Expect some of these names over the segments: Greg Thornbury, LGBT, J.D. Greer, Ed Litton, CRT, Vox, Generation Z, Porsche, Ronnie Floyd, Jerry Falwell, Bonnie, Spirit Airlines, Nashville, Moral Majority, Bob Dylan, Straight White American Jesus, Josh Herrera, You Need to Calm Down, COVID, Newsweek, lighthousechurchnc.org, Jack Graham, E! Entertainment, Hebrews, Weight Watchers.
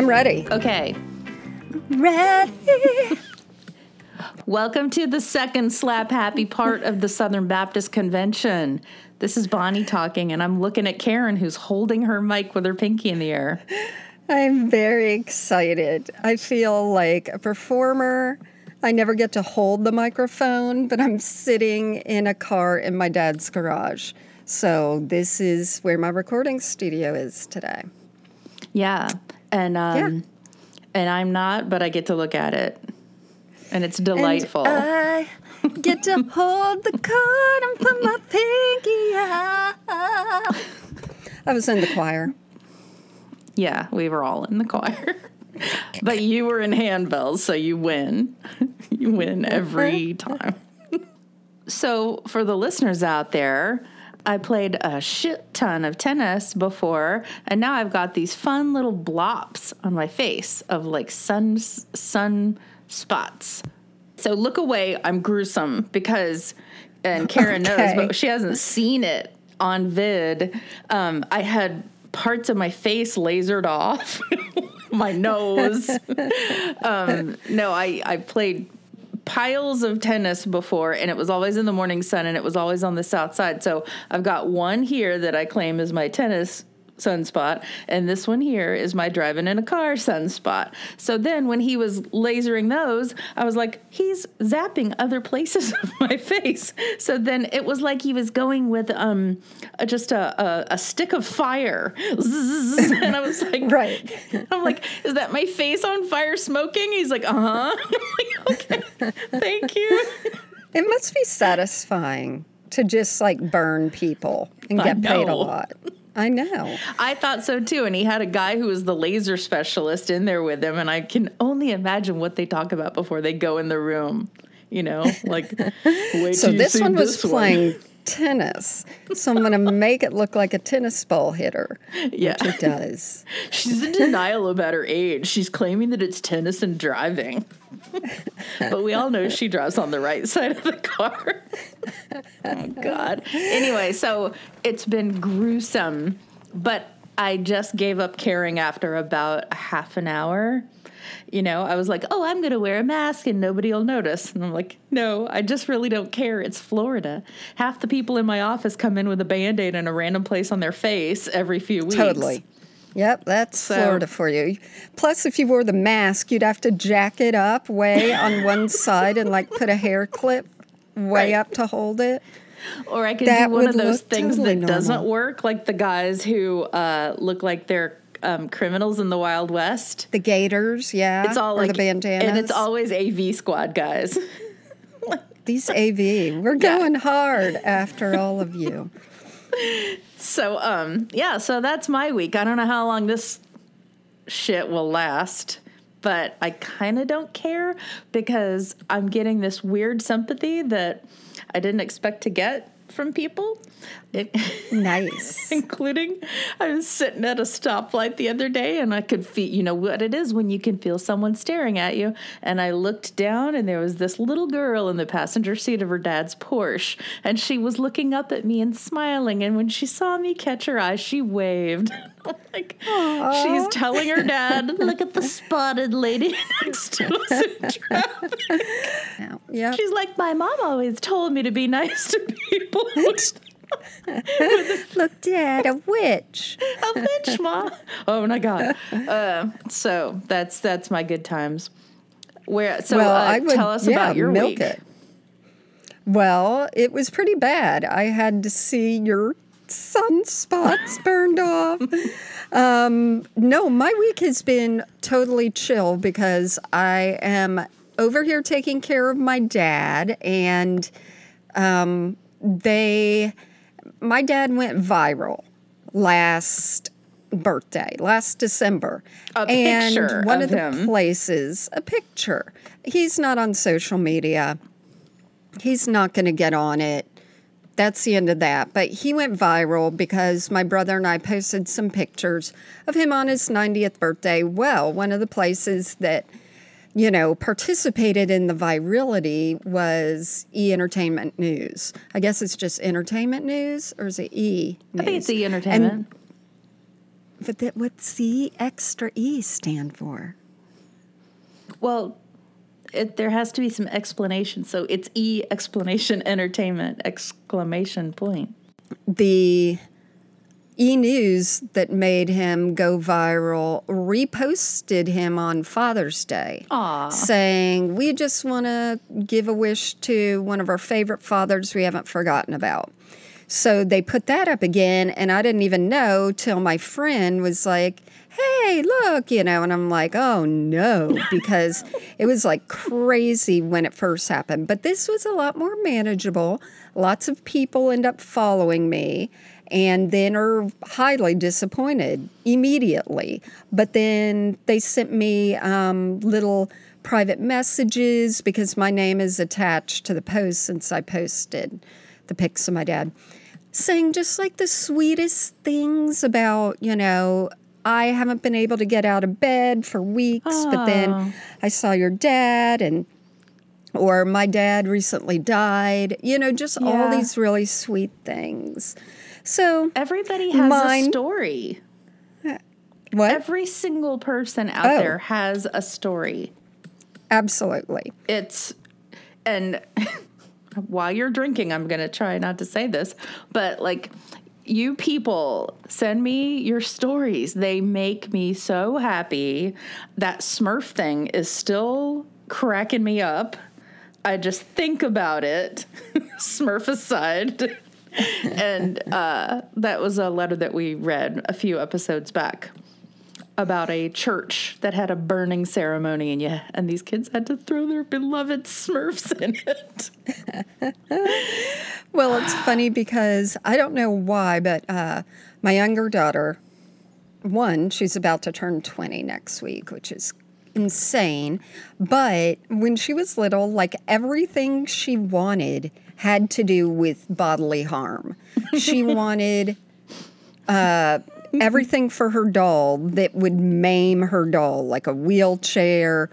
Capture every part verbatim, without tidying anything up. I'm ready. Okay. Ready. Welcome to the second slap happy part of the Southern Baptist Convention. This is Bonnie talking, and I'm looking at Karen, who's holding her mic with her pinky in the air. I'm very excited. I feel like a performer. I never get to hold the microphone, but I'm sitting in a car in my dad's garage. So this is where my recording studio is today. Yeah, and um, yeah. and I'm not, but I get to look at it. And it's delightful. And I get to hold the cord and put my pinky out. I was in the choir. Yeah, we were all in the choir. But you were in handbells, so you win. You win every time. So for the listeners out there, I played a shit ton of tennis before, and now I've got these fun little blops on my face of like sun sun. spots. So look away, I'm gruesome because, and Karen okay. knows, but she hasn't seen it on vid. Um, I had parts of my face lasered off, my nose. um, no, I, I played piles of tennis before, and it was always in the morning sun, and it was always on the south side. So I've got one here that I claim is my tennis sunspot, and this one here is my driving in a car sunspot. So then when he was lasering those, I was like, he's zapping other places of my face. So then it was like he was going with um a, just a, a a stick of fire. Zzz, and I was like, right. I'm like, is that my face on fire smoking? He's like, uh-huh. I'm like, okay, thank you. It must be satisfying to just like burn people and I get know. paid a lot. I know. I thought so, too. And he had a guy who was the laser specialist in there with him. And I can only imagine what they talk about before they go in the room, you know, like. Wait so this one was this playing one. tennis. So I'm going to make it look like a tennis ball hitter. Yeah. Which it does. She's in denial about her age. She's claiming that it's tennis and driving. But we all know she drives on the right side of the car. Oh, God. Anyway, so it's been gruesome, but I just gave up caring after about a half an hour. You know, I was like, oh, I'm going to wear a mask and nobody will notice. And I'm like, no, I just really don't care. It's Florida. Half the people in my office come in with a Band-Aid and a random place on their face every few weeks. Totally. Yep, that's so. Florida for you. Plus, if you wore the mask, you'd have to jack it up way on one side and, like, put a hair clip way right. up to hold it. Or I could that do one of those things totally that normal. Doesn't work, like the guys who uh, look like they're um, criminals in the Wild West. The gators, yeah. It's all or like, the bandanas. And it's always A V squad guys. These A V, we're going yeah. hard after all of you. So, um, yeah, so that's my week. I don't know how long this shit will last, but I kind of don't care because I'm getting this weird sympathy that I didn't expect to get from people. It, nice. Including, I was sitting at a stoplight the other day and I could feel, you know what it is when you can feel someone staring at you. And I looked down and there was this little girl in the passenger seat of her dad's Porsche. And she was looking up at me and smiling. And when she saw me catch her eye, she waved. Like, aww. She's telling her dad, look at the spotted lady next to us in traffic. No. Yep. She's like, my mom always told me to be nice to people. Look, Dad, a witch. A witch, Mom. Oh my God. Uh, so that's that's my good times. Where so well, uh, I would, tell us yeah, about your milk week. It. Well, it was pretty bad. I had to see your sunspots burned off. Um, no, my week has been totally chill because I am over here taking care of my dad, and um, they. My dad went viral last birthday, last December. A picture of him. And one of the places, a picture. He's not on social media. He's not going to get on it. That's the end of that. But he went viral because my brother and I posted some pictures of him on his ninetieth birthday. Well, one of the places that, you know, participated in the virility was E! Entertainment News. I guess it's just Entertainment News, or is it E! News? I think it's E! Entertainment. And But that, what's the extra E stand for? Well, it, there has to be some explanation. So it's E explanation entertainment exclamation point. The E! News that made him go viral reposted him on Father's Day. Aww. Saying, we just want to give a wish to one of our favorite fathers we haven't forgotten about. So they put that up again, and I didn't even know till my friend was like, hey, look, you know, and I'm like, oh, no, because it was like crazy when it first happened. But this was a lot more manageable. Lots of people end up following me and then are highly disappointed immediately. But then they sent me um, little private messages because my name is attached to the post since I posted the pics of my dad, saying just like the sweetest things about, you know, I haven't been able to get out of bed for weeks, oh. but then I saw your dad, and or my dad recently died. You know, just yeah. all these really sweet things. So everybody has mine, a story. What? Every single person out oh. there has a story. Absolutely. It's and while you're drinking, I'm going to try not to say this, but like, you people, send me your stories. They make me so happy. That Smurf thing is still cracking me up. I just think about it, Smurf aside. And uh, that was a letter that we read a few episodes back about a church that had a burning ceremony, and yeah, and these kids had to throw their beloved Smurfs in it. Well, it's funny because I don't know why, but uh, my younger daughter, one, she's about to turn twenty next week, which is insane. But when she was little, like everything she wanted had to do with bodily harm. She wanted Uh, everything for her doll that would maim her doll, like a wheelchair,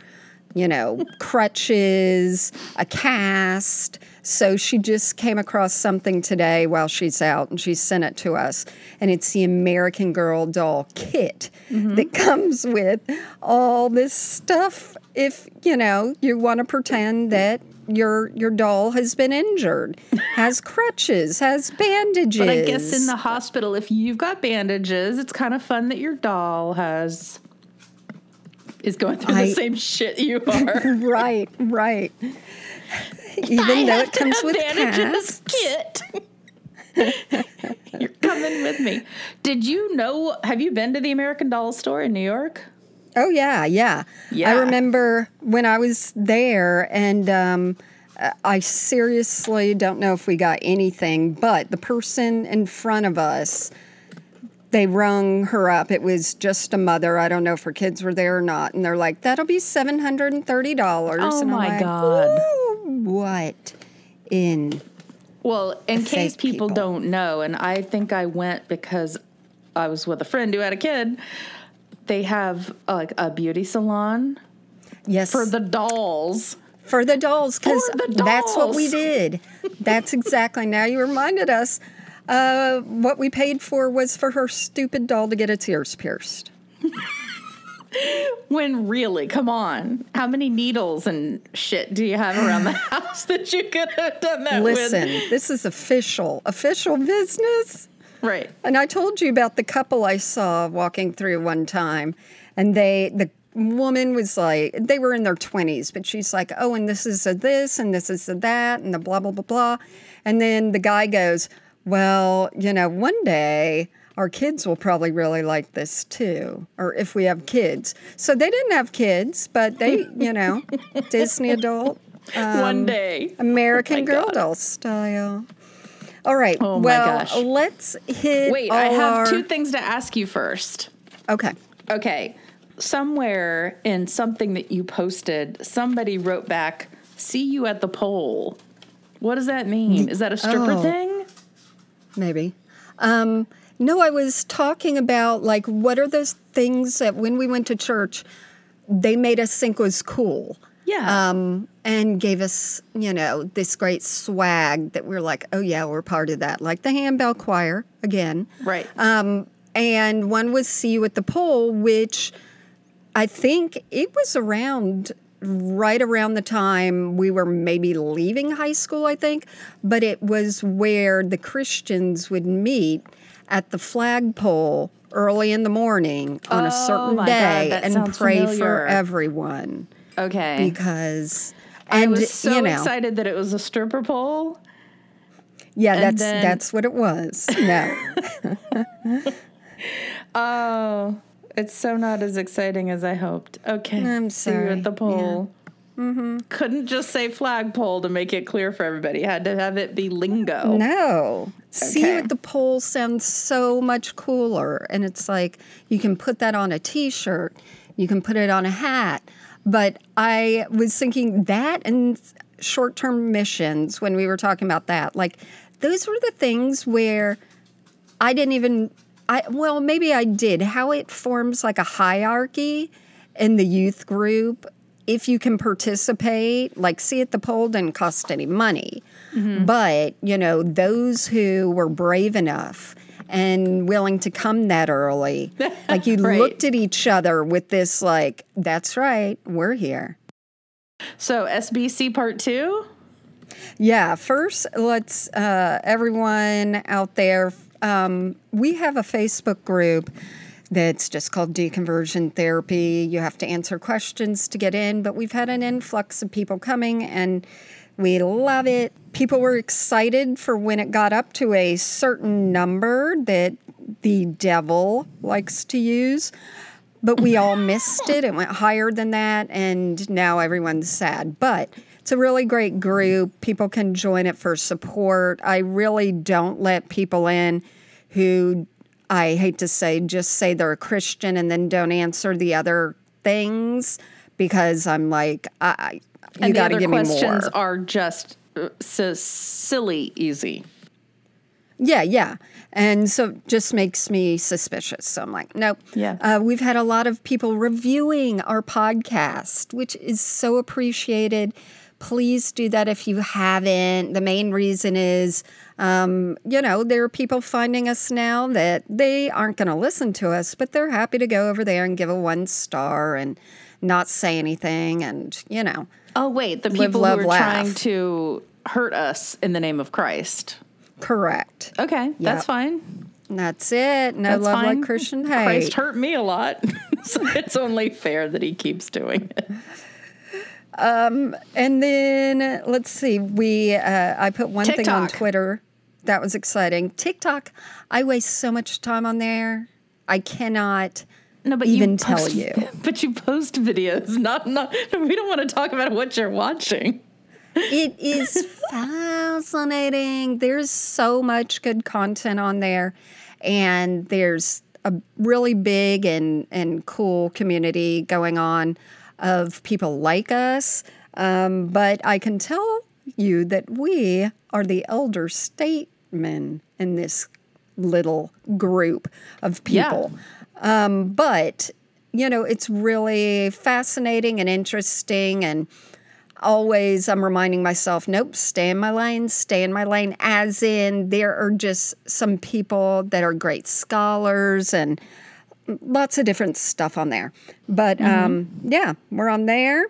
you know, crutches, a cast. So she just came across something today while she's out, and she sent it to us. And it's the American Girl doll kit mm-hmm. that comes with all this stuff if, you know, you want to pretend that Your your doll has been injured, has crutches, has bandages. But I guess in the hospital, if you've got bandages, it's kind of fun that your doll has is going through I, the same shit you are. Right, right. Even I though it comes with bandages, kit. You're coming with me. Did you know? Have you been to the American Doll store in New York? Oh, yeah, yeah, yeah. I remember when I was there, and um, I seriously don't know if we got anything, but the person in front of us, they rung her up. It was just a mother. I don't know if her kids were there or not. And they're like, that'll be seven hundred thirty dollars. Oh, and I'm my like, God. What in Well, in case people, people don't know, and I think I went because I was with a friend who had a kid, they have like a, a beauty salon. Yes. For the dolls. For the dolls, because that's what we did. That's exactly. Now you reminded us. Uh, what we paid for was for her stupid doll to get its ears pierced. When really, come on. How many needles and shit do you have around the house that you could have done that Listen, with? Listen, this is official, official business. Right. And I told you about the couple I saw walking through one time, and they the woman was like, they were in their twenties, but she's like, oh, and this is a this, and this is a that, and the blah, blah, blah, blah. And then the guy goes, well, you know, one day our kids will probably really like this too, or if we have kids. So they didn't have kids, but they, you know, Disney adult. Um, one day. American oh Girl God. Doll style. All right. Oh, well, my gosh. Let's hit Wait, our... I have two things to ask you first. Okay. Okay. Somewhere in something that you posted, somebody wrote back, see you at the pole. What does that mean? Is that a stripper oh, thing? Maybe. Um, no, I was talking about, like, what are those things that when we went to church, they made us think was cool. Yeah. Um, and gave us, you know, this great swag that we were like, oh, yeah, we're part of that. Like the handbell choir, again. Right. Um, And one was See You at the Pole, which I think it was around, right around the time we were maybe leaving high school, I think. But it was where the Christians would meet at the flagpole early in the morning on oh, a certain day God, and pray familiar. for everyone. Okay. Because and, I was so you know, excited that it was a stripper pole. Yeah, and that's then... that's what it was. No. Oh, it's so not as exciting as I hoped. Okay. I'm sorry. See you at the pole. Yeah. Mm-hmm. Couldn't just say flagpole to make it clear for everybody. Had to have it be lingo. No. Okay. See You at the Pole sounds so much cooler. And it's like you can put that on a T-shirt. You can put it on a hat. But I was thinking that and short-term missions when we were talking about that. Like, those were the things where I didn't even, I well, maybe I did. How it forms like a hierarchy in the youth group. If you can participate, like See at the Pole didn't cost any money. Mm-hmm. But, you know, those who were brave enough and willing to come that early. Like, you right. looked at each other with this, like, that's right, we're here. So, S B C part two? Yeah, first, let's, uh, everyone out there, um, we have a Facebook group that's just called Deconversion Therapy. You have to answer questions to get in, but we've had an influx of people coming, and we love it. People were excited for when it got up to a certain number that the devil likes to use, but we all missed it. It went higher than that, and now everyone's sad. But it's a really great group. People can join it for support. I really don't let people in who, I hate to say, just say they're a Christian and then don't answer the other things, because I'm like, I... You and the other give questions me more. Are just uh, so silly easy. Yeah, yeah. And so it just makes me suspicious. So I'm like, nope. Yeah. Uh, we've had a lot of people reviewing our podcast, which is so appreciated. Please do that if you haven't. The main reason is, um, you know, there are people finding us now that they aren't going to listen to us, but they're happy to go over there and give a one star and not say anything and, you know. Oh, wait, the people live, love, who are laugh. Trying to hurt us in the name of Christ. Correct. Okay, yep. That's fine. That's it. No that's love fine. Like Christian hate. Christ hurt me a lot, so it's only fair that he keeps doing it. Um, and then, let's see, we uh, I put one TikTok. thing on Twitter. That was exciting. TikTok, I waste so much time on there. I cannot... No, but even you post, tell you. But you post videos. Not, not. We don't want to talk about what you're watching. It is fascinating. There's so much good content on there. And there's a really big and, and cool community going on of people like us. Um, but I can tell you that we are the elder statesmen in this little group of people. Yeah. Um, but, you know, it's really fascinating and interesting, and always I'm reminding myself, nope, stay in my lane, stay in my lane, as in there are just some people that are great scholars and lots of different stuff on there. But, mm-hmm. um, yeah, we're on there.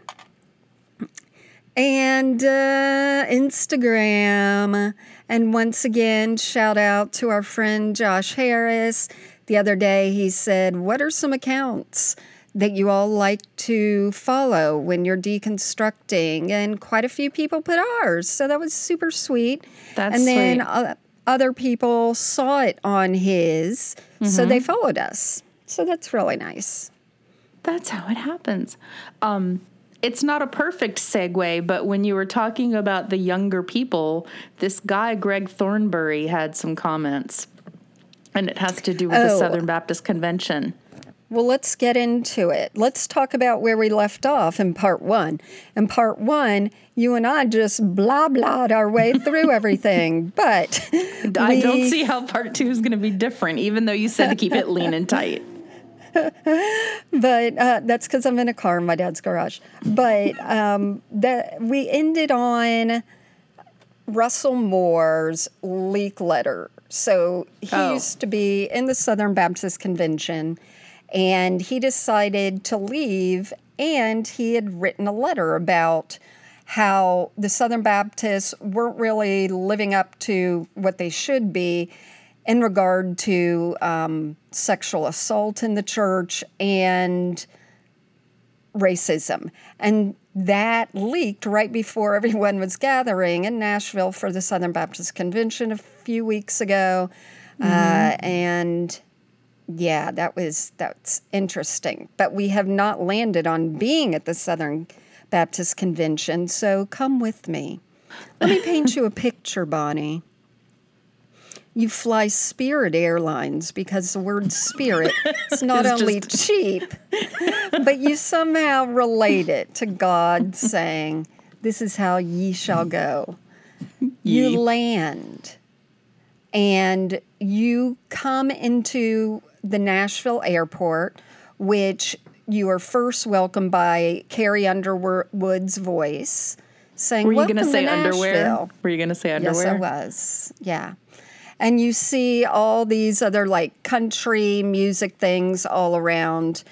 And uh, Instagram. And once again, shout out to our friend Josh Harris. The other day he said, what are some accounts that you all like to follow when you're deconstructing? And quite a few people put ours. So that was super sweet. That's sweet. And then sweet. Uh, other people saw it on his, mm-hmm. so they followed us. So that's really nice. That's how it happens. Um, it's not a perfect segue, but when you were talking about the younger people, this guy, Greg Thornbury, had some comments. And it has to do with oh. the Southern Baptist Convention. Well, let's get into it. Let's talk about where we left off in part one. In part one, you and I just blah-blahed our way through everything. But I we... don't see how part two is going to be different, even though you said to keep it lean and tight. But uh, that's because I'm in a car in my dad's garage. But um, that we ended on Russell Moore's leak letter So he oh. used to be in the Southern Baptist Convention, and he decided to leave, and he had written a letter about how the Southern Baptists weren't really living up to what they should be in regard to um, sexual assault in the church and racism. And that leaked right before everyone was gathering in Nashville for the Southern Baptist Convention a few weeks ago. Mm-hmm. Uh, and yeah, that was that's interesting. But we have not landed on being at the Southern Baptist Convention, so come with me. Let me paint you a picture, Bonnie. You fly Spirit Airlines because the word spirit is not only just... cheap, but you somehow relate it to God saying, this is how ye shall go. Ye. You land and you come into the Nashville airport, which you are first welcomed by Carrie Underwood's voice saying, were you going to say underwear? Were you going to say underwear? Yes, I was. Yeah. And you see all these other, like, country music things all around.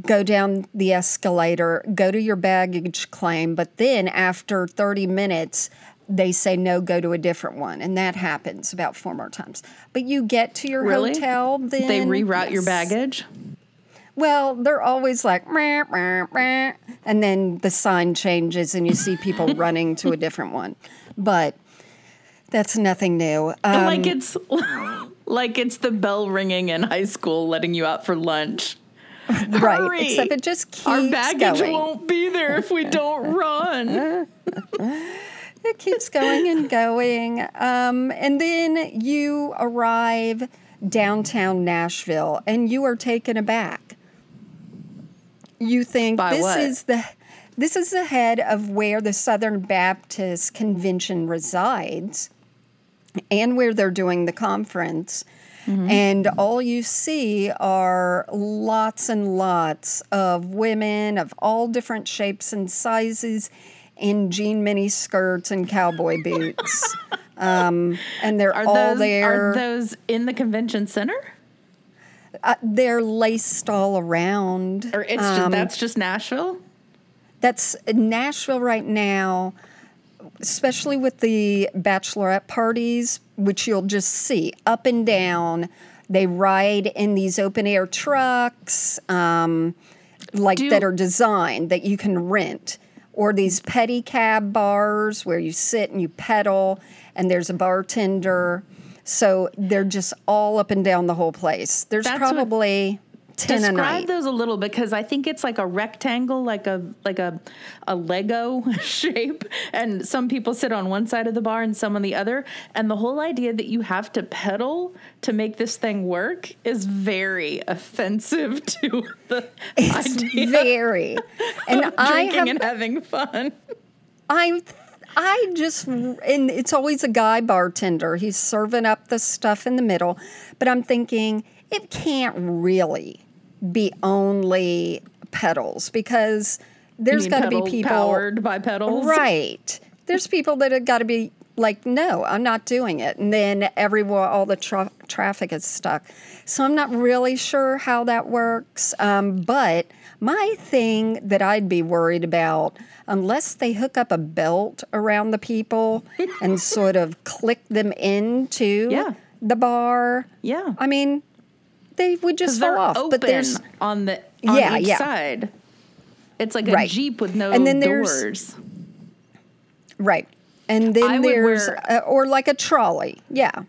Go down the escalator, go to your baggage claim, but then after thirty minutes, they say, no, go to a different one. And that happens about four more times. But you get to your really? hotel, then... They reroute yes. your baggage? Well, they're always like, meh, meh, meh, and then the sign changes and you see people running to a different one. But... that's nothing new. Um, like it's like it's the bell ringing in high school, letting you out for lunch. Right. Hurry. Except it just keeps going. Our baggage going. won't be there if we don't run. It keeps going and going. Um, and then you arrive downtown Nashville, and you are taken aback. You think By this what? is the... This is the head of where the Southern Baptist Convention resides and where they're doing the conference. Mm-hmm. And all you see are lots and lots of women of all different shapes and sizes in jean mini skirts and cowboy boots. um, and they're are all those, there. Are those in the convention center? Uh, they're laced all around. Or it's um, just, that's just Nashville? That's Nashville right now, especially with the bachelorette parties, which you'll just see up and down. They ride in these open-air trucks um, like Do, that are designed that you can rent, or these pedicab bars where you sit and you pedal, and there's a bartender. So they're just all up and down the whole place. There's probably... What, Describe those a little, because I think it's like a rectangle, like a like a a Lego shape, and some people sit on one side of the bar and some on the other. And the whole idea that you have to pedal to make this thing work is very offensive to the it's idea. Very, and of I drinking have, and having fun. I I just and it's always a guy bartender. He's serving up the stuff in the middle, but I'm thinking, it can't really be only pedals, because there's got to be people powered by pedals, right? There's people that have got to be like, no, I'm not doing it, and then everywhere all the tra- traffic is stuck. So I'm not really sure how that works. Um, but my thing that I'd be worried about, unless they hook up a belt around the people and sort of click them into yeah. the bar, yeah, I mean. They would just fall off, open but there's on the on yeah, each yeah. side. It's like a right. Jeep with no and then doors, right? And then I there's wear, a, or like a trolley, yeah.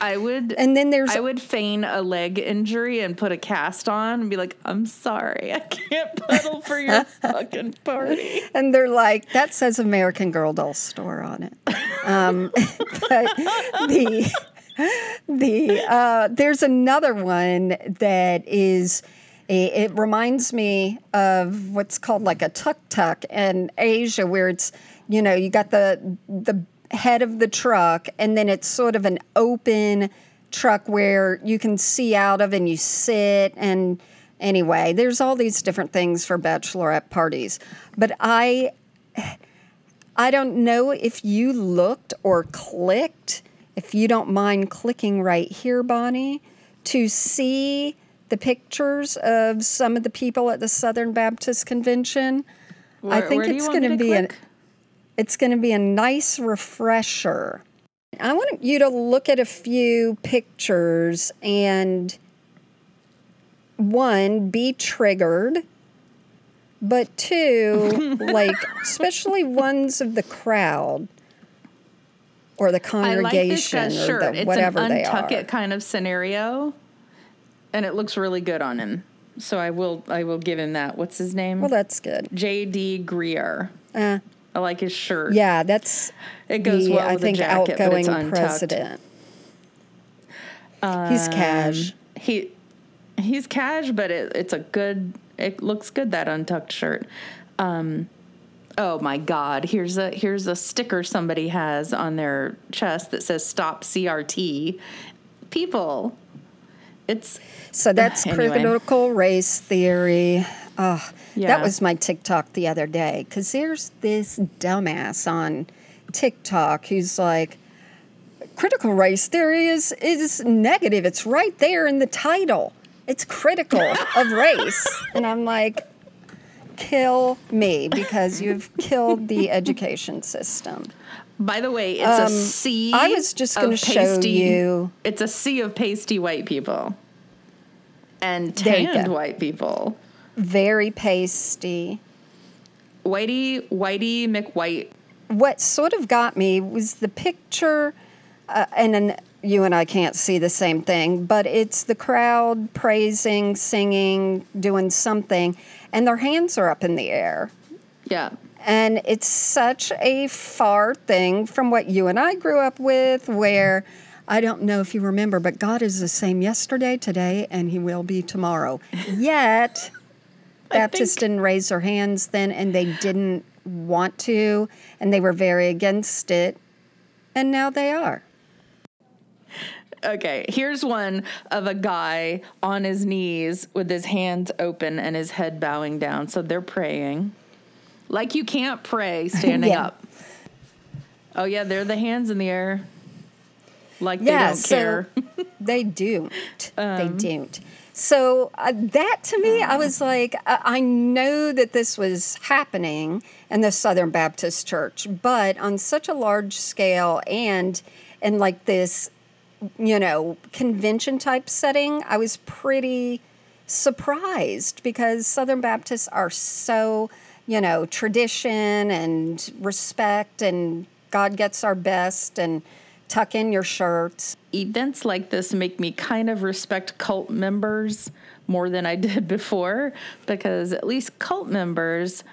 I would, and then there's. I would feign a leg injury and put a cast on and be like, "I'm sorry, I can't pedal for your fucking party." And they're like, "That says American Girl doll store on it." Um, but the. The uh, there's another one that is, a, it reminds me of what's called like a tuk-tuk in Asia, where it's, you know, you got the the head of the truck, and then it's sort of an open truck where you can see out of and you sit. And anyway, there's all these different things for bachelorette parties. But I, I don't know if you looked or clicked if you don't mind clicking right here, Bonnie, to see the pictures of some of the people at the Southern Baptist Convention. Where, I think it's going to be an, it's going to be a nice refresher. I want you to look at a few pictures and, one, be triggered, but two, like, especially ones of the crowd or the congregation. I like this or the, it's whatever an they are. Untuck it kind of scenario, and it looks really good on him. So I will I will give him that. What's his name? Well, that's good. J D. Greer. Uh, I like his shirt. Yeah, that's it goes the, well with I think, the jacket, outgoing but it's president. Um, he's cash. He he's cash, but it, it's a good. It looks good, that untucked shirt. Um, oh my God! Here's a here's a sticker somebody has on their chest that says "Stop C R T." People, it's so that's uh, anyway. Critical race theory. Oh, yeah. That was my TikTok the other day, because there's this dumbass on TikTok who's like, critical race theory is, is negative. It's right there in the title. It's critical of race. And I'm like, kill me, because you've killed the education system. By the way, it's um, a sea I was just going to show you. It's a sea of pasty white people and tanned white people. Very pasty. Whitey, Whitey McWhite. What sort of got me was the picture, uh, and an, you and I can't see the same thing, but it's the crowd praising, singing, doing something, and their hands are up in the air. Yeah. And it's such a far thing from what you and I grew up with, where I don't know if you remember, but God is the same yesterday, today, and he will be tomorrow. Yet... Baptists didn't raise their hands then, and they didn't want to, and they were very against it, and now they are. Okay, here's one of a guy on his knees with his hands open and his head bowing down, so they're praying. Like you can't pray standing yeah. up. Oh, yeah, they're the hands in the air. Like yeah, they don't so care. They don't. Um, they don't. So uh, that, to me, I was like, I-, I know that this was happening in the Southern Baptist Church, but on such a large scale and in like this, you know, convention-type setting, I was pretty surprised, because Southern Baptists are so, you know, tradition and respect, and God gets our best, and tuck in your shirts. Events like this make me kind of respect cult members more than I did before, because at least cult members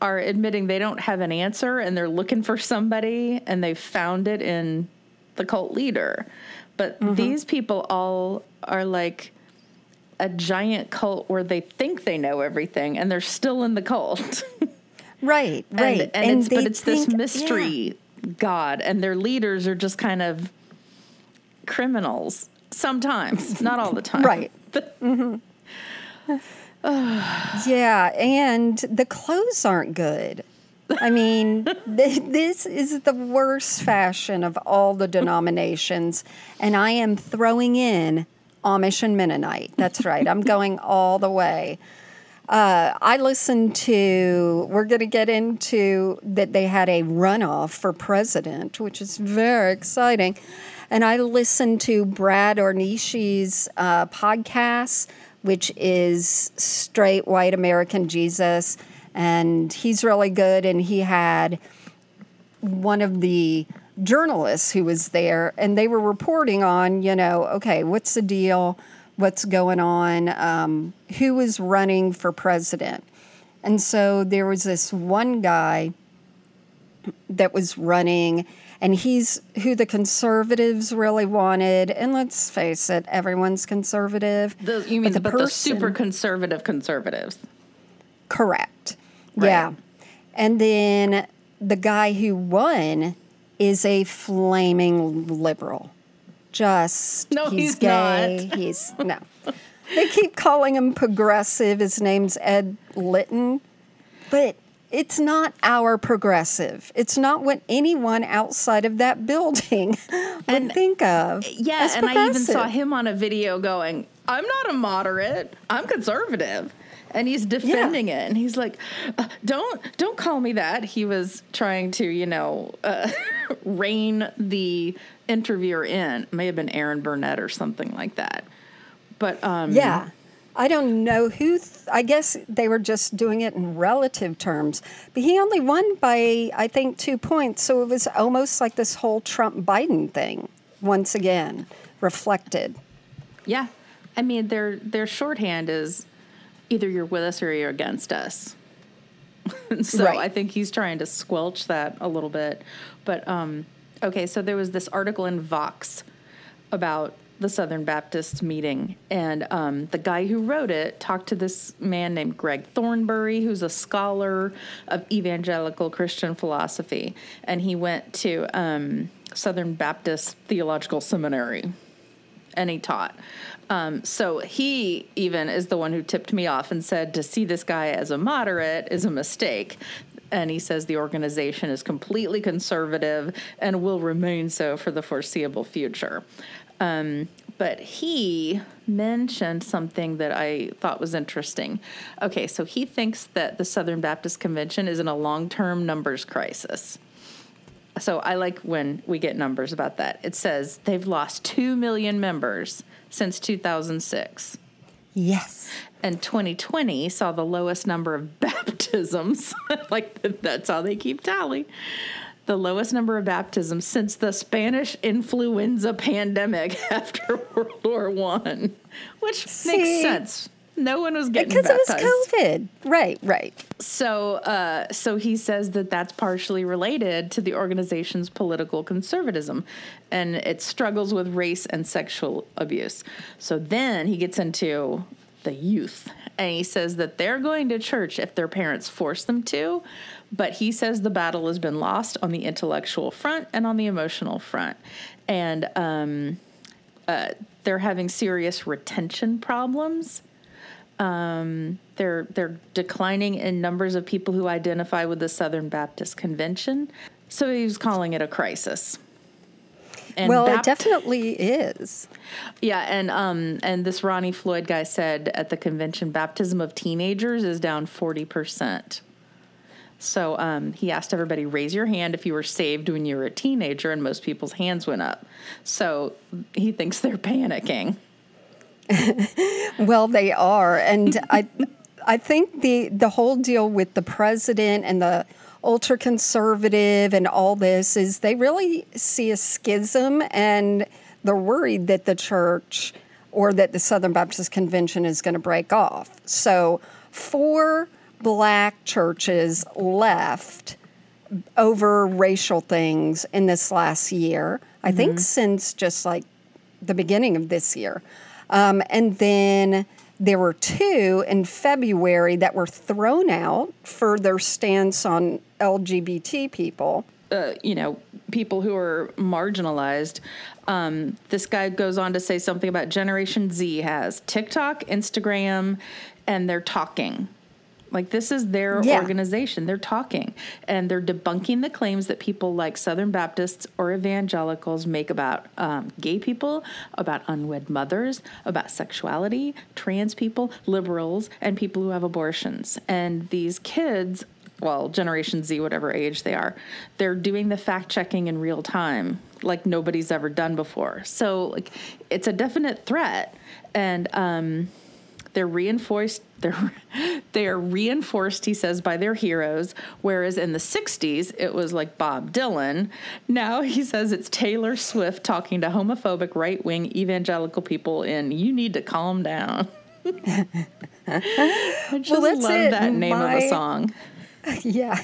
are admitting they don't have an answer and they're looking for somebody, and they found it in the cult leader. But mm-hmm. these people all are like a giant cult where they think they know everything and they're still in the cult. Right, right. And, and, and it's, but it's think, this mystery yeah. God, and their leaders are just kind of criminals sometimes, not all the time. Right. Mm-hmm. Yeah, and the clothes aren't good. I mean, th- this is the worst fashion of all the denominations, and I am throwing in Amish and Mennonite. That's right. I'm going all the way. Uh, I listened to, we're going to get into that they had a runoff for president, which is very exciting. And I listened to Brad Ornishi's uh, podcast, which is Straight White American Jesus. And he's really good. And he had one of the journalists who was there, and they were reporting on, you know, okay, what's the deal? What's going on, um, who is running for president. And so there was this one guy that was running, and he's who the conservatives really wanted. And let's face it, everyone's conservative. The, you mean but the, but person, the super conservative conservatives? Correct. Right. Yeah. And then the guy who won is a flaming liberal. Just no, he's, he's gay. Not. He's no. They keep calling him progressive. His name's Ed Litton, but It's not our progressive. It's not what anyone outside of that building would and, think of. Yeah, as and I even saw him on a video going, I'm not a moderate, I'm conservative. And he's defending yeah. it. And he's like, uh, don't don't call me that. He was trying to, you know, uh, rein the interviewer in. It may have been Erin Burnett or something like that. But um, yeah. I don't know who, th- I guess they were just doing it in relative terms. But he only won by, I think, two points. So it was almost like this whole Trump-Biden thing, once again, reflected. Yeah. I mean, their their shorthand is either you're with us or you're against us. So right. I think he's trying to squelch that a little bit. But, um, okay, so there was this article in Vox about the Southern Baptist meeting, and um, the guy who wrote it talked to this man named Greg Thornbury, who's a scholar of evangelical Christian philosophy, and he went to um, Southern Baptist Theological Seminary, and he taught. Um, so he even is the one who tipped me off and said to see this guy as a moderate is a mistake. And he says the organization is completely conservative and will remain so for the foreseeable future. Um, but he mentioned something that I thought was interesting. Okay, so he thinks that the Southern Baptist Convention is in a long-term numbers crisis. So I like when we get numbers about that. It says they've lost two million members since two thousand six. Yes. And twenty twenty saw the lowest number of baptisms. Like, that's how they keep tally. The lowest number of baptisms since the Spanish influenza pandemic after World War One, which See, makes sense. No one was getting baptized. Because it was COVID. Right, right. So uh, so he says that that's partially related to the organization's political conservatism and its struggles with race and sexual abuse. So then he gets into the youth, and he says that they're going to church if their parents force them to, but he says the battle has been lost on the intellectual front and on the emotional front, and um, uh, they're having serious retention problems. Um, they're they're declining in numbers of people who identify with the Southern Baptist Convention, so he was calling it a crisis. And well, Bapt- it definitely is. Yeah, and um, and this Ronnie Floyd guy said at the convention, baptism of teenagers is down forty percent. So um, he asked everybody, raise your hand if you were saved when you were a teenager, and most people's hands went up. So he thinks they're panicking. Well, they are, and I I think the, the whole deal with the president and the ultra-conservative and all this is they really see a schism, and they're worried that the church or that the Southern Baptist Convention is going to break off. So four black churches left over racial things in this last year, I mm-hmm. think since just like the beginning of this year. Um, and then there were two in February that were thrown out for their stance on L G B T people. Uh, you know, people who are marginalized. Um, this guy goes on to say something about Generation Z has TikTok, Instagram, and they're talking. Like, this is their yeah. organization. They're talking, and they're debunking the claims that people like Southern Baptists or evangelicals make about um, gay people, about unwed mothers, about sexuality, trans people, liberals, and people who have abortions. And these kids, well, Generation Z, whatever age they are, they're doing the fact-checking in real time like nobody's ever done before. So, like, it's a definite threat, and um, they're reinforced. They're, they are reinforced, he says, by their heroes, whereas in the sixties, it was like Bob Dylan. Now, he says, it's Taylor Swift talking to homophobic right-wing evangelical people in You Need to Calm Down. I just well, that's love it. that name My, of a song. Yeah.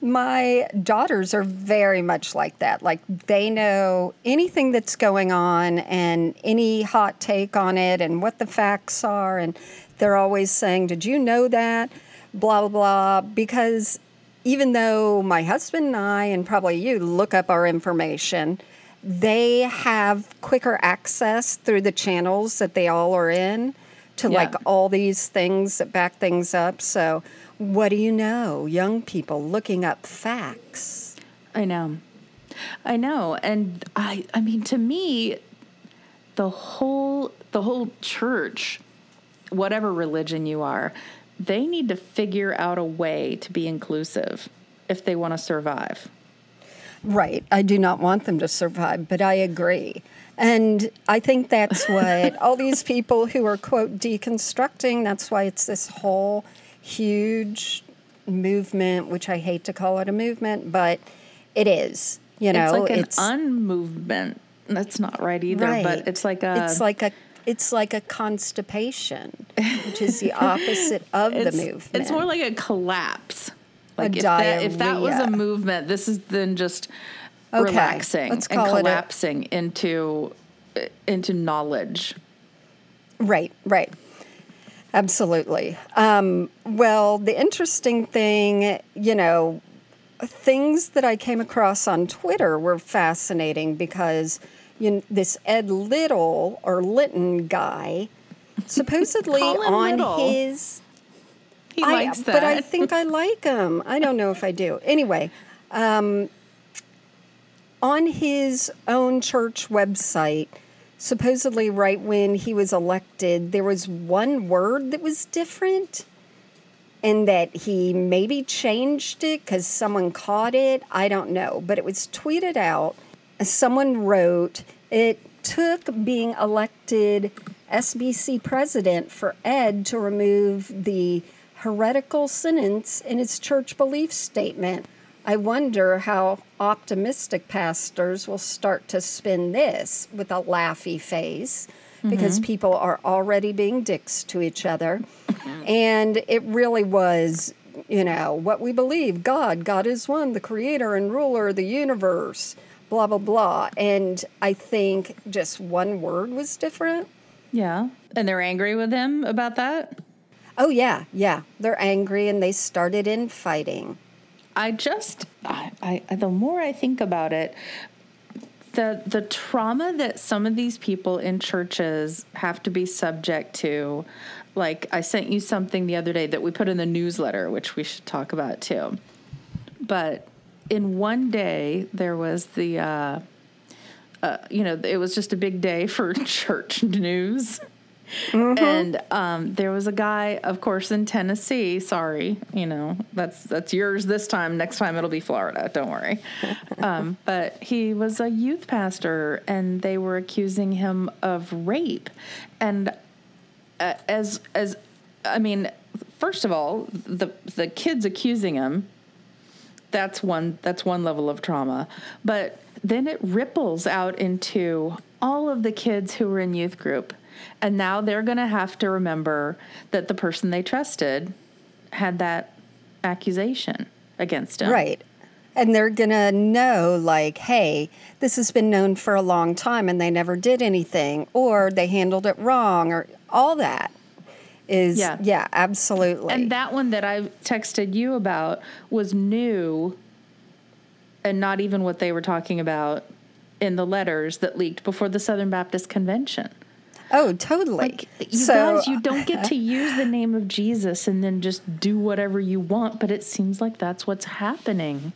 My daughters are very much like that. Like, they know anything that's going on and any hot take on it and what the facts are, and they're always saying, did you know that, blah, blah, blah, because even though my husband and I, and probably you, look up our information, they have quicker access through the channels that they all are in to, yeah. like, all these things that back things up. So What do you know? Young people looking up facts. I know. I know. And I I mean, to me, the whole the whole church, whatever religion you are, they need to figure out a way to be inclusive if they want to survive. Right. I do not want them to survive, but I agree. And I think that's what all these people who are, quote, deconstructing, that's why it's this whole huge movement, which I hate to call it a movement, but it is, you know. It's like an it's, unmovement. That's not right either, right. But it's like a... It's like a It's like a constipation, which is the opposite of the movement. It's more like a collapse. Like a if, that, if that was a movement, this is then just okay. relaxing and collapsing a- into into knowledge. Right, right. Absolutely. Um, well, the interesting thing, you know, things that I came across on Twitter were fascinating because... You know, this Ed Little or Litton guy, supposedly on Little. his. He I, likes that, but I think I like him. I don't know if I do. Anyway, um, on his own church website, supposedly right when he was elected, there was one word that was different, and that he maybe changed it because someone caught it. I don't know, but it was tweeted out. Someone wrote, it took being elected S B C president for Ed to remove the heretical sentence in his church belief statement. I wonder how optimistic pastors will start to spin this with a laughy face mm-hmm. because people are already being dicks to each other. And it really was, you know, what we believe, God, God is one, the creator and ruler of the universe. Blah, blah, blah. And I think just one word was different. Yeah. And they're angry with him about that? Oh, yeah. Yeah. They're angry and they started infighting. I just, I, I, the more I think about it, the the trauma that some of these people in churches have to be subject to, like I sent you something the other day that we put in the newsletter, which we should talk about too. But... In one day, there was the, uh, uh, you know, it was just a big day for church news. Mm-hmm. And um, there was a guy, of course, in Tennessee. Sorry, you know, that's that's yours this time. Next time it'll be Florida. Don't worry. um, but he was a youth pastor, and they were accusing him of rape. And uh, as, as I mean, first of all, the the kids accusing him. That's one that's one level of trauma. But then it ripples out into all of the kids who were in youth group. And now they're going to have to remember that the person they trusted had that accusation against them. Right. And they're going to know, like, hey, this has been known for a long time and they never did anything or they handled it wrong or all that. Is yeah. yeah, absolutely. And that one that I texted you about was new and not even what they were talking about in the letters that leaked before the Southern Baptist Convention. Oh, totally. Like, you so, guys, you don't get to use the name of Jesus and then just do whatever you want, but it seems like that's what's happening.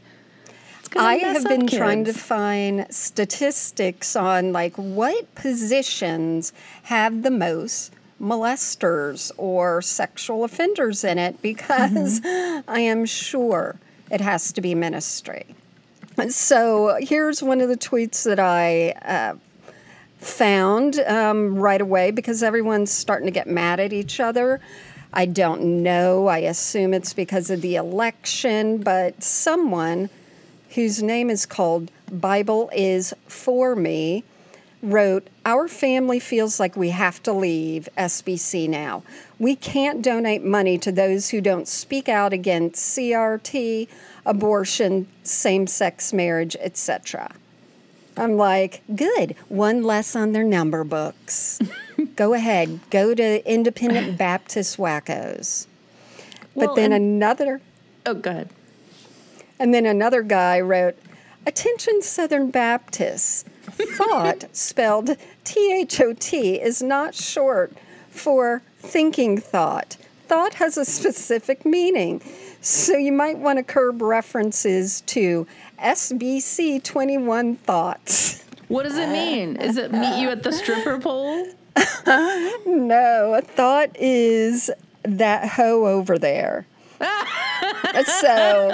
I have been kids. trying to find statistics on, like, what positions have the most molesters or sexual offenders in it because mm-hmm. I am sure it has to be ministry. So here's one of the tweets that I uh, found um, right away because everyone's starting to get mad at each other. I don't know. I assume it's because of the election, but someone whose name is called Bible is For Me wrote, our family feels like we have to leave S B C now. We can't donate money to those who don't speak out against C R T, abortion, same-sex marriage, et cetera. I'm like, good, one less on their number books. Go ahead, go to Independent Baptist Wackos. Well, but then and- another... Oh, go ahead. And then another guy wrote, attention Southern Baptists. Thought, spelled T H O T, is not short for thinking thought. thought has a specific meaning. So you might want to curb references to S B C twenty-one thoughts. What does it mean? Is it meet you at the stripper pole? No, a thought is that hoe over there. So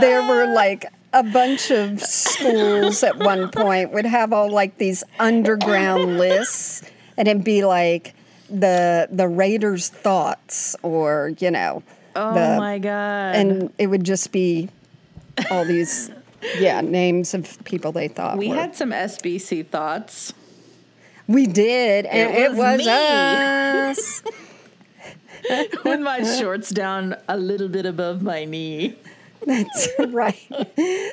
there were like a bunch of schools at one point would have all like these underground lists, and it'd be like the the Raiders' thoughts, or you know. Oh the, my God! And it would just be all these yeah names of people they thought we were. Had some S B C thoughts. We did, and it was, it was us. With my shorts down a little bit above my knee. That's right.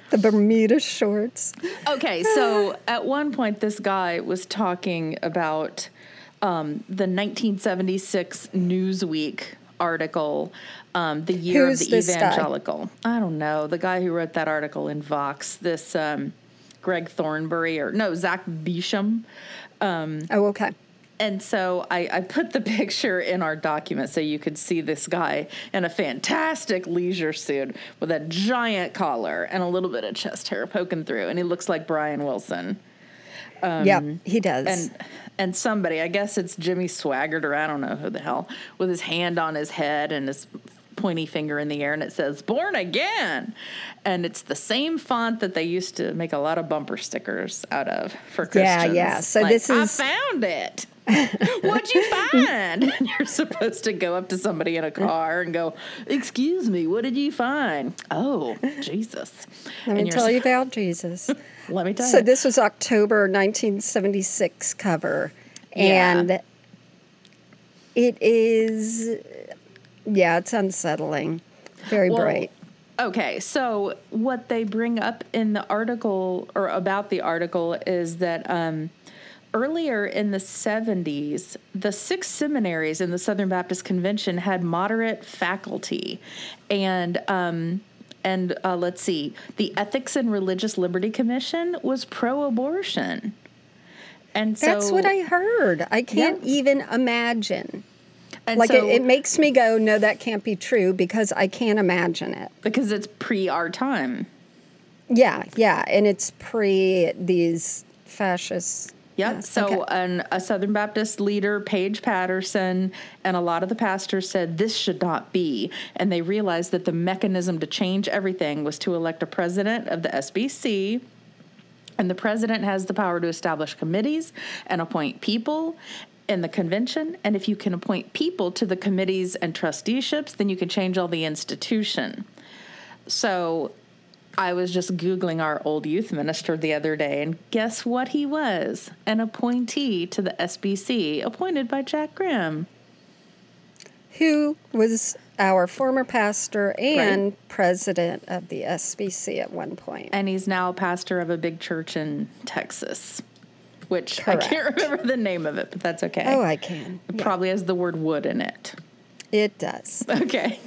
The Bermuda shorts. Okay, so at one point this guy was talking about um, the nineteen seventy-six Newsweek article, um, The Year Who's of the Evangelical. Guy? I don't know. The guy who wrote that article in Vox, this um, Greg Thornbury, or no, Zach Beesham. Um, oh, okay. And so I, I put the picture in our document so you could see this guy in a fantastic leisure suit with a giant collar and a little bit of chest hair poking through, and he looks like Brian Wilson. Um, yeah, he does. And and somebody, I guess it's Jimmy Swaggart or I don't know who the hell, with his hand on his head and his pointy finger in the air, and it says, "Born Again." And it's the same font that they used to make a lot of bumper stickers out of for Christians. Yeah, yeah. So like, this is... I found it. What'd you find? And you're supposed to go up to somebody in a car and go, "Excuse me, what did you find?" "Oh, Jesus. Let me tell you about Jesus." Let me tell you. So this was October nineteen seventy-six cover. Yeah. And it is... Yeah, it's unsettling. Very well, bright. Okay, so what they bring up in the article, or about the article, is that um, earlier in the seventies, the six seminaries in the Southern Baptist Convention had moderate faculty. And, um, and uh, let's see, the Ethics and Religious Liberty Commission was pro-abortion. And so, that's what I heard. I can't yeah. even imagine. And like, so, it, it makes me go, no, that can't be true, because I can't imagine it. Because it's pre our time. Yeah, yeah, and it's pre these fascists. Yep, yes. So okay. an, a Southern Baptist leader, Paige Patterson, and a lot of the pastors said this should not be. And they realized that the mechanism to change everything was to elect a president of the S B C— and the president has the power to establish committees and appoint people in the convention. And if you can appoint people to the committees and trusteeships, then you can change all the institution. So I was just Googling our old youth minister the other day, and guess what he was? An appointee to the S B C, appointed by Jack Graham. Who was our former pastor and right. president of the S B C at one point. And he's now pastor of a big church in Texas, which Correct. I can't remember the name of it, but that's okay. Oh, I can. It yeah. probably has the word wood in it. It does. Okay.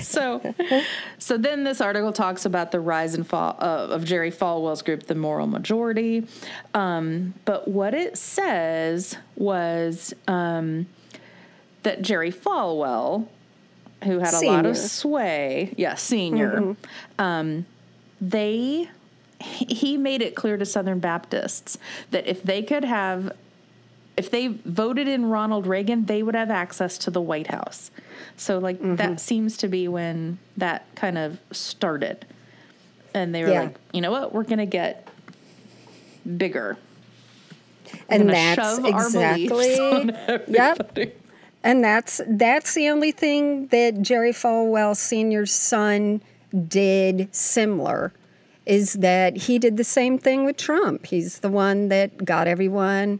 So so then this article talks about the rise and fall of, of Jerry Falwell's group, The Moral Majority. Um, but what it says was... Um, that Jerry Falwell, who had senior. a lot of sway, yeah, senior, mm-hmm. um, they, he made it clear to Southern Baptists that if they could have, if they voted in Ronald Reagan, they would have access to the White House. So, like, mm-hmm. that seems to be when that kind of started. And they were yeah. like, you know what, we're going to get bigger. We're and that's shove exactly, our on yep. And that's that's the only thing that Jerry Falwell Senior's son did similar, is that he did the same thing with Trump. He's the one that got everyone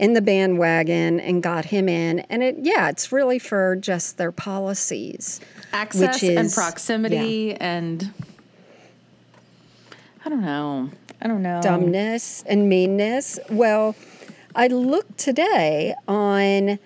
in the bandwagon and got him in. And, it yeah, it's really for just their policies. Access which is, and proximity yeah. and, I don't know, I don't know. Dumbness and meanness. Well, I looked today on...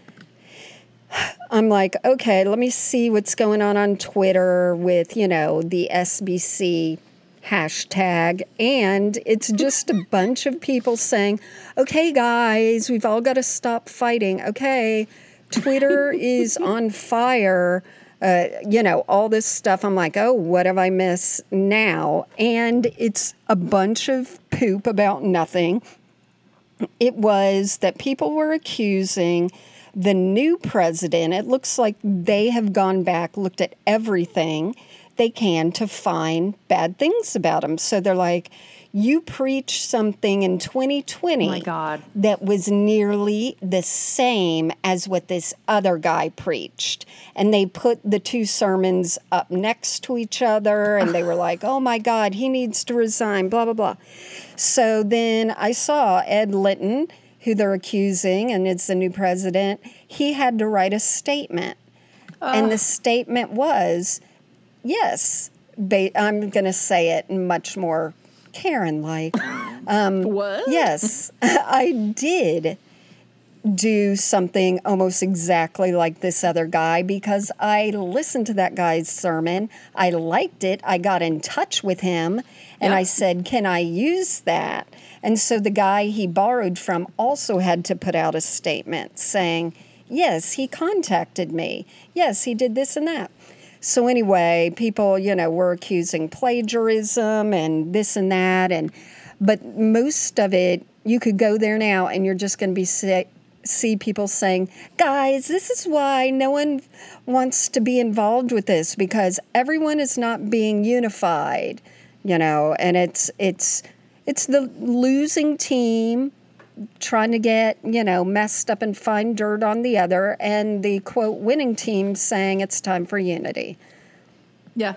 I'm like, okay, let me see what's going on on Twitter with, you know, the S B C hashtag. And it's just a bunch of people saying, okay, guys, we've all got to stop fighting. Okay, Twitter is on fire. Uh, you know, all this stuff. I'm like, oh, what have I missed now? And it's a bunch of poop about nothing. It was that people were accusing the new president. It looks like they have gone back, looked at everything they can to find bad things about him. So they're like, you preached something in twenty twenty oh my God. That was nearly the same as what this other guy preached. And they put the two sermons up next to each other, and they were like, oh, my God, he needs to resign, blah, blah, blah. So then I saw Ed Litton, who they're accusing, and it's the new president. He had to write a statement. Uh. And the statement was, yes, ba- I'm going to say it much more Karen-like. Um, what? Yes, I did do something almost exactly like this other guy because I listened to that guy's sermon. I liked it. I got in touch with him, and yep. I said, can I use that? And so the guy he borrowed from also had to put out a statement saying, yes, he contacted me. Yes, he did this and that. So anyway, people, you know, were accusing plagiarism and this and that. and But most of it, you could go there now and you're just going to be say, see people saying, guys, this is why no one wants to be involved with this because everyone is not being unified, you know. And it's it's it's the losing team trying to get, you know, messed up and find dirt on the other, and the, quote, winning team saying it's time for unity. Yeah.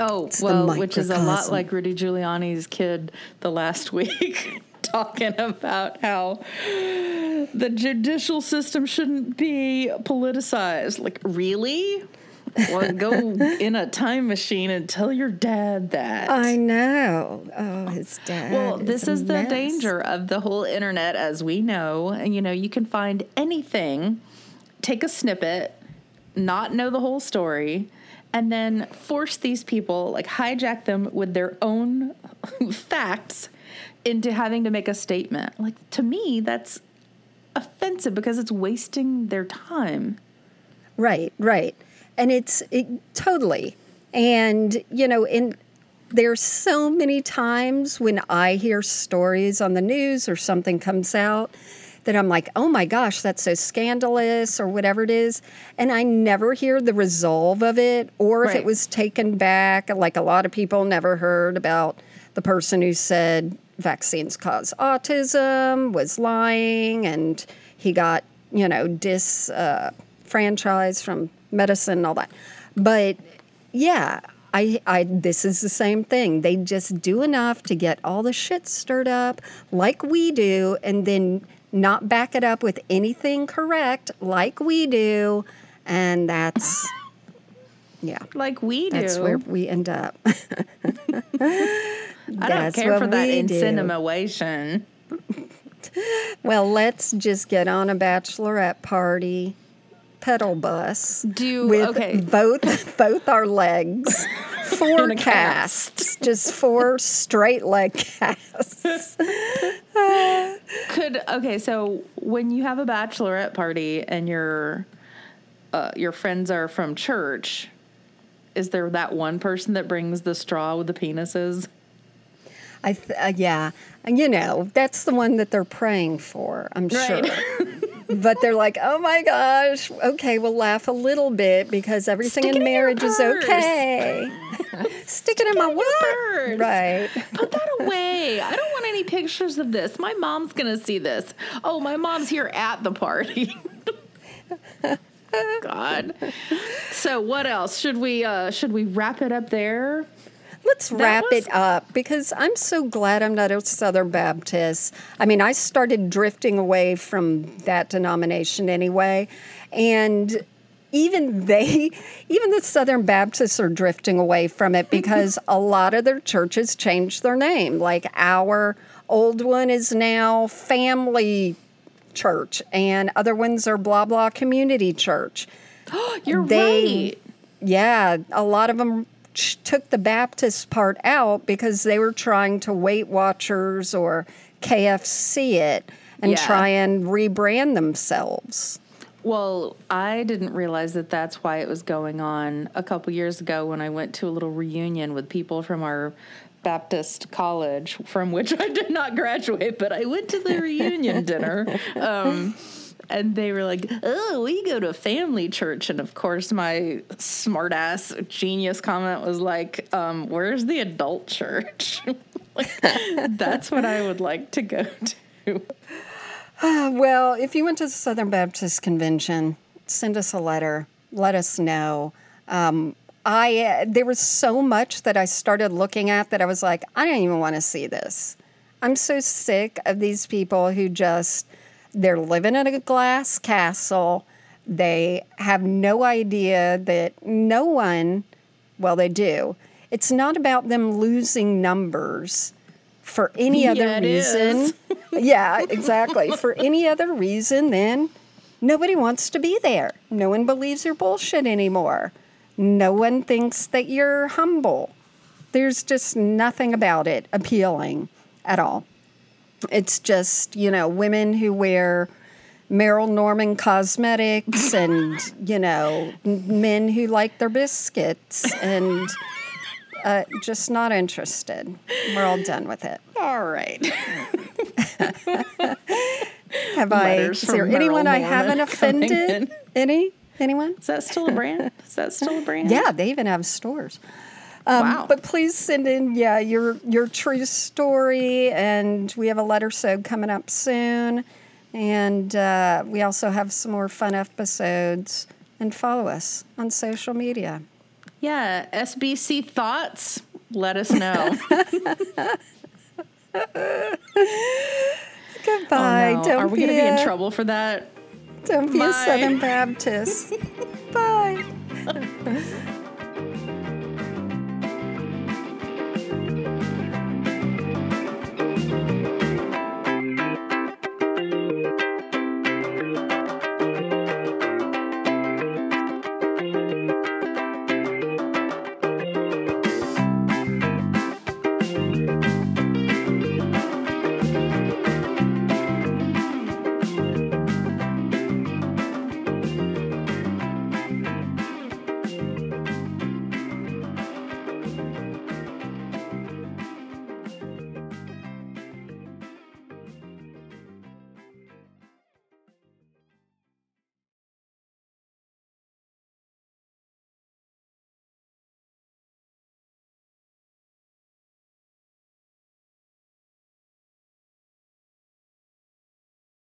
Oh, it's well, which is a lot like Rudy Giuliani's kid the last week talking about how the judicial system shouldn't be politicized. Like, really? Or go in a time machine and tell your dad that. I know. Oh, his dad. Well, this is, is the danger of the whole internet as we know. And, you know, you can find anything, take a snippet, not know the whole story, and then force these people, like hijack them with their own facts into having to make a statement. Like, to me, that's offensive because it's wasting their time. Right, right. And it's it, totally. And, you know, in, there are so many times when I hear stories on the news or something comes out that I'm like, oh, my gosh, that's so scandalous or whatever it is. And I never hear the resolve of it or if right. it was taken back. Like a lot of people never heard about the person who said vaccines cause autism, was lying, and he got, you know, disfranchised uh, from medicine and all that. But yeah, I, I, this is the same thing. They just do enough to get all the shit stirred up like we do and then not back it up with anything correct like we do. And that's, yeah. Like we do. That's where we end up. I don't care for that insinuation. Well, let's just get on a bachelorette party. Pedal bus do with okay. both both our legs, four casts, cast. Just four straight leg casts. uh, Could okay, so when you have a bachelorette party and your uh, your friends are from church, is there that one person that brings the straw with the penises? I th- uh, yeah, you know that's the one that they're praying for. I'm right. sure. But they're like, oh, my gosh, okay, we'll laugh a little bit because everything in marriage is okay. Stick it in my what? Right. Put that away. I don't want any pictures of this. My mom's going to see this. Oh, my mom's here at the party. God. So what else? Should we uh, should we wrap it up there? Let's that wrap was... it up because I'm so glad I'm not a Southern Baptist. I mean, I started drifting away from that denomination anyway. And even they, even the Southern Baptists are drifting away from it because a lot of their churches changed their name. Like our old one is now Family Church and other ones are blah, blah, Community Church. You're they, right. Yeah, a lot of them took the Baptist part out because they were trying to Weight Watchers or K F C it and yeah. try and rebrand themselves. Well, I didn't realize that that's why it was going on a couple years ago when I went to a little reunion with people from our Baptist college, from which I did not graduate, but I went to the reunion dinner. Um, and they were like, oh, we go to family church. And, of course, my smart-ass genius comment was like, um, where's the adult church? Like, that's what I would like to go to. Well, if you went to the Southern Baptist Convention, send us a letter. Let us know. Um, I uh, there was so much that I started looking at that I was like, I don't even want to see this. I'm so sick of these people who just, they're living in a glass castle. They have no idea that no one, well, they do. It's not about them losing numbers for any other yeah, it reason. Is. Yeah, exactly. For any other reason, then nobody wants to be there. No one believes your bullshit anymore. No one thinks that you're humble. There's just nothing about it appealing at all. It's just, you know, women who wear Merrill Norman cosmetics and, you know, men who like their biscuits and... Uh, just not interested. We're all done with it. All right. Have Letters I? Is there anyone Merrill I haven't offended? Any? Anyone? Is that still a brand? Is that still a brand? Yeah, they even have stores. Um, wow. But please send in, yeah, your your true story, and we have a letter so coming up soon, and uh, we also have some more fun episodes. And follow us on social media. Yeah, S B C thoughts, let us know. Goodbye. Oh, no. Don't Are we going to be in trouble for that? Don't Bye. Be a Southern Baptist. Bye.